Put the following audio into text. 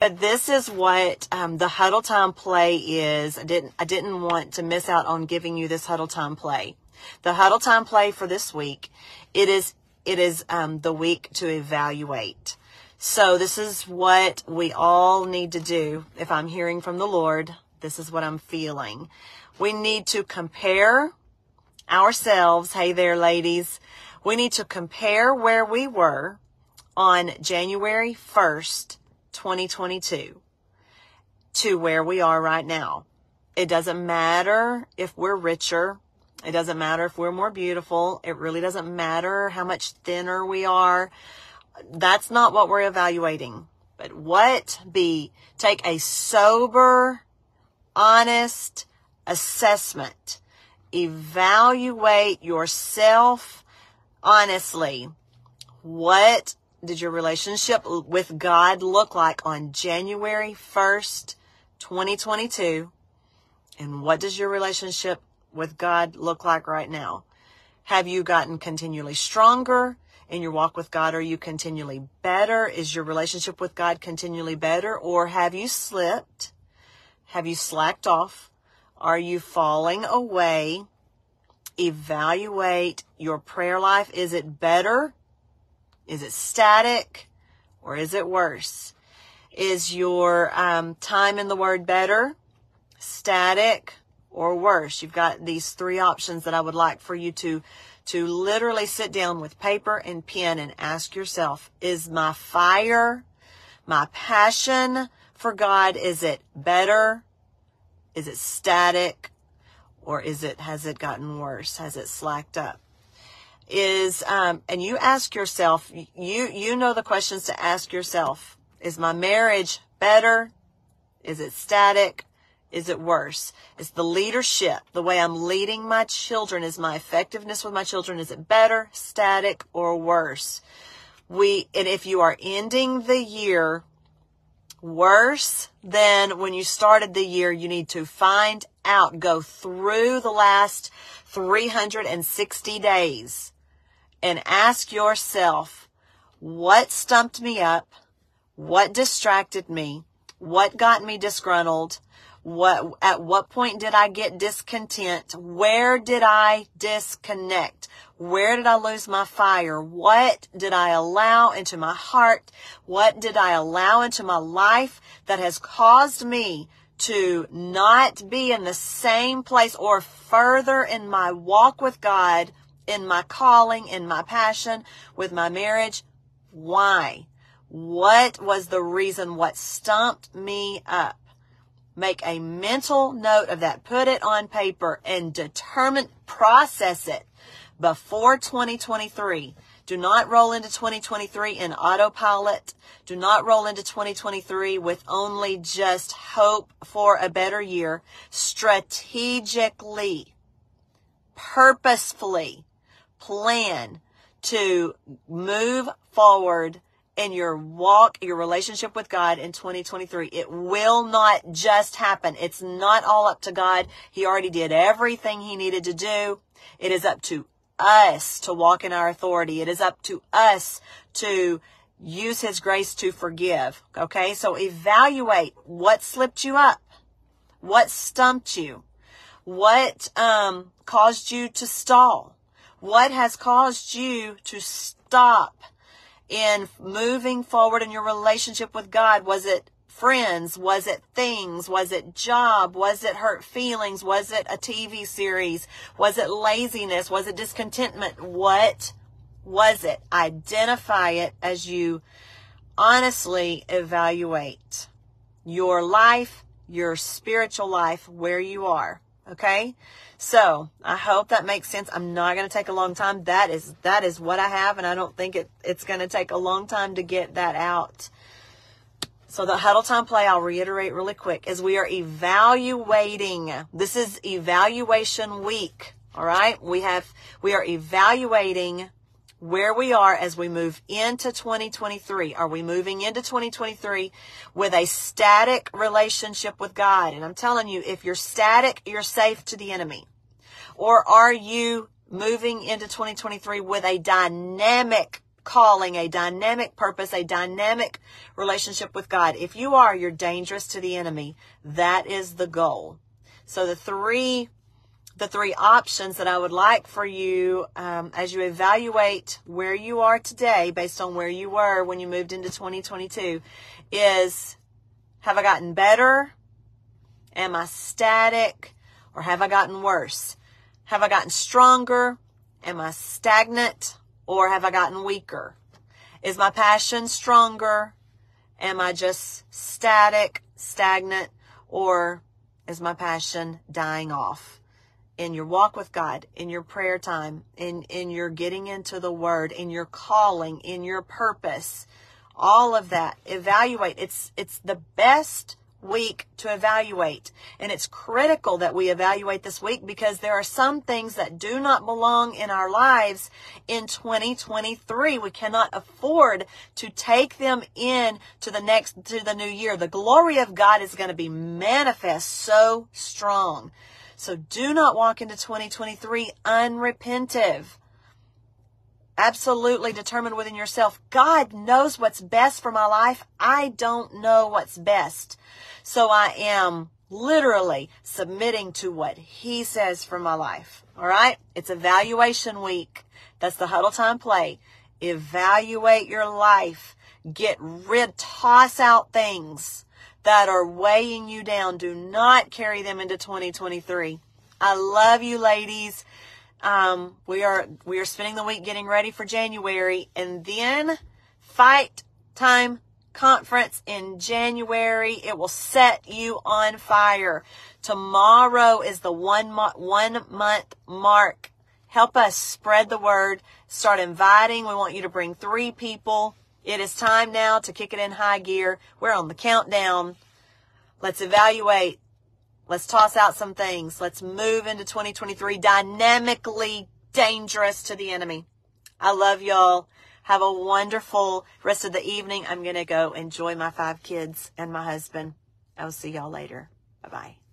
But this is what the Huddle Time play is. I didn't want to miss out on giving you this Huddle Time play. The Huddle Time play for this week, it is the week to evaluate. So this is what we all need to do. If I'm hearing from the Lord, this is what I'm feeling. We need to compare ourselves. Hey there, ladies. We need to compare where we were on January 1st, 2022 to where we are right now. It doesn't matter if we're richer. It doesn't matter if we're more beautiful. It really doesn't matter how much thinner we are. That's not what we're evaluating. But take a sober, honest assessment. Evaluate yourself honestly. What did your relationship with God look like on January 1st, 2022? And what does your relationship with God look like right now? Have you gotten continually stronger in your walk with God? Are you continually better? Is your relationship with God continually better? Or have you slipped? Have you slacked off? Are you falling away? Evaluate your prayer life. Is it better? Is it static, or is it worse? Is your time in the Word better, static, or worse? You've got these three options that I would like for you to literally sit down with paper and pen and ask yourself, is my fire, my passion for God, is it better? Is it static, or has it gotten worse? Has it slacked up? And you ask yourself, you know the questions to ask yourself. Is my marriage better? Is it static? Is it worse? Is the leadership, the way I'm leading my children, is my effectiveness with my children, is it better, static, or worse? And if you are ending the year worse than when you started the year, you need to find out, go through the last 360 days. And ask yourself, what stumped me up? What distracted me? What got me disgruntled? At what point did I get discontent? Where did I disconnect? Where did I lose my fire? What did I allow into my heart? What did I allow into my life that has caused me to not be in the same place or further in my walk with God, in my calling, in my passion, with my marriage? Why? What was the reason? What stumped me up? Make a mental note of that. Put it on paper and process it before 2023. Do not roll into 2023 in autopilot. Do not roll into 2023 with only just hope for a better year. Strategically, purposefully plan to move forward in your walk, your relationship with God in 2023. It will not just happen. It's not all up to God. He already did everything he needed to do. It is up to us to walk in our authority. It is up to us to use his grace to forgive. Okay, so evaluate what slipped you up, what stumped you, what caused you to stall, what has caused you to stop in moving forward in your relationship with God. Was it friends? Was it things? Was it job? Was it hurt feelings? Was it a TV series? Was it laziness? Was it discontentment? What was it? Identify it as you honestly evaluate your life, your spiritual life, where you are. Okay, so I hope that makes sense. I'm not going to take a long time. That is what I have, and I don't think it's going to take a long time to get that out. So the Huddle Time play, I'll reiterate really quick, is we are evaluating. This is evaluation week, all right? We are evaluating where we are as we move into 2023. Are we moving into 2023 with a static relationship with God? And I'm telling you, if you're static, you're safe to the enemy. Or are you moving into 2023 with a dynamic calling, a dynamic purpose, a dynamic relationship with God. If you are, you're dangerous to the enemy. That is the goal. So the three options that I would like for you as you evaluate where you are today based on where you were when you moved into 2022 is, have I gotten better? Am I static? Or have I gotten worse? Have I gotten stronger? Am I stagnant? Or have I gotten weaker? Is my passion stronger? Am I just static, stagnant? Or is my passion dying off? In your walk with God, in your prayer time, in your getting into the Word, in your calling, in your purpose, all of that, evaluate. It's the best week to evaluate. And it's critical that we evaluate this week because there are some things that do not belong in our lives in 2023. We cannot afford to take them in to the new year. The glory of God is going to be manifest so strong. So do not walk into 2023 unrepentive. Absolutely determined within yourself, God knows what's best for my life. I don't know what's best. So I am literally submitting to what He says for my life. All right? It's evaluation week. That's the Huddle Time play. Evaluate your life. Toss out things that are weighing you down. Do not carry them into 2023. I love you, ladies. We are spending the week getting ready for January, and then Fight Time Conference in January. It will set you on fire. Tomorrow is the one month mark. Help us spread the word. Start inviting. We want you to bring 3 people. It is time now to kick it in high gear. We're on the countdown. Let's evaluate. Let's toss out some things. Let's move into 2023 dynamically dangerous to the enemy. I love y'all. Have a wonderful rest of the evening. I'm going to go enjoy my 5 kids and my husband. I will see y'all later. Bye-bye.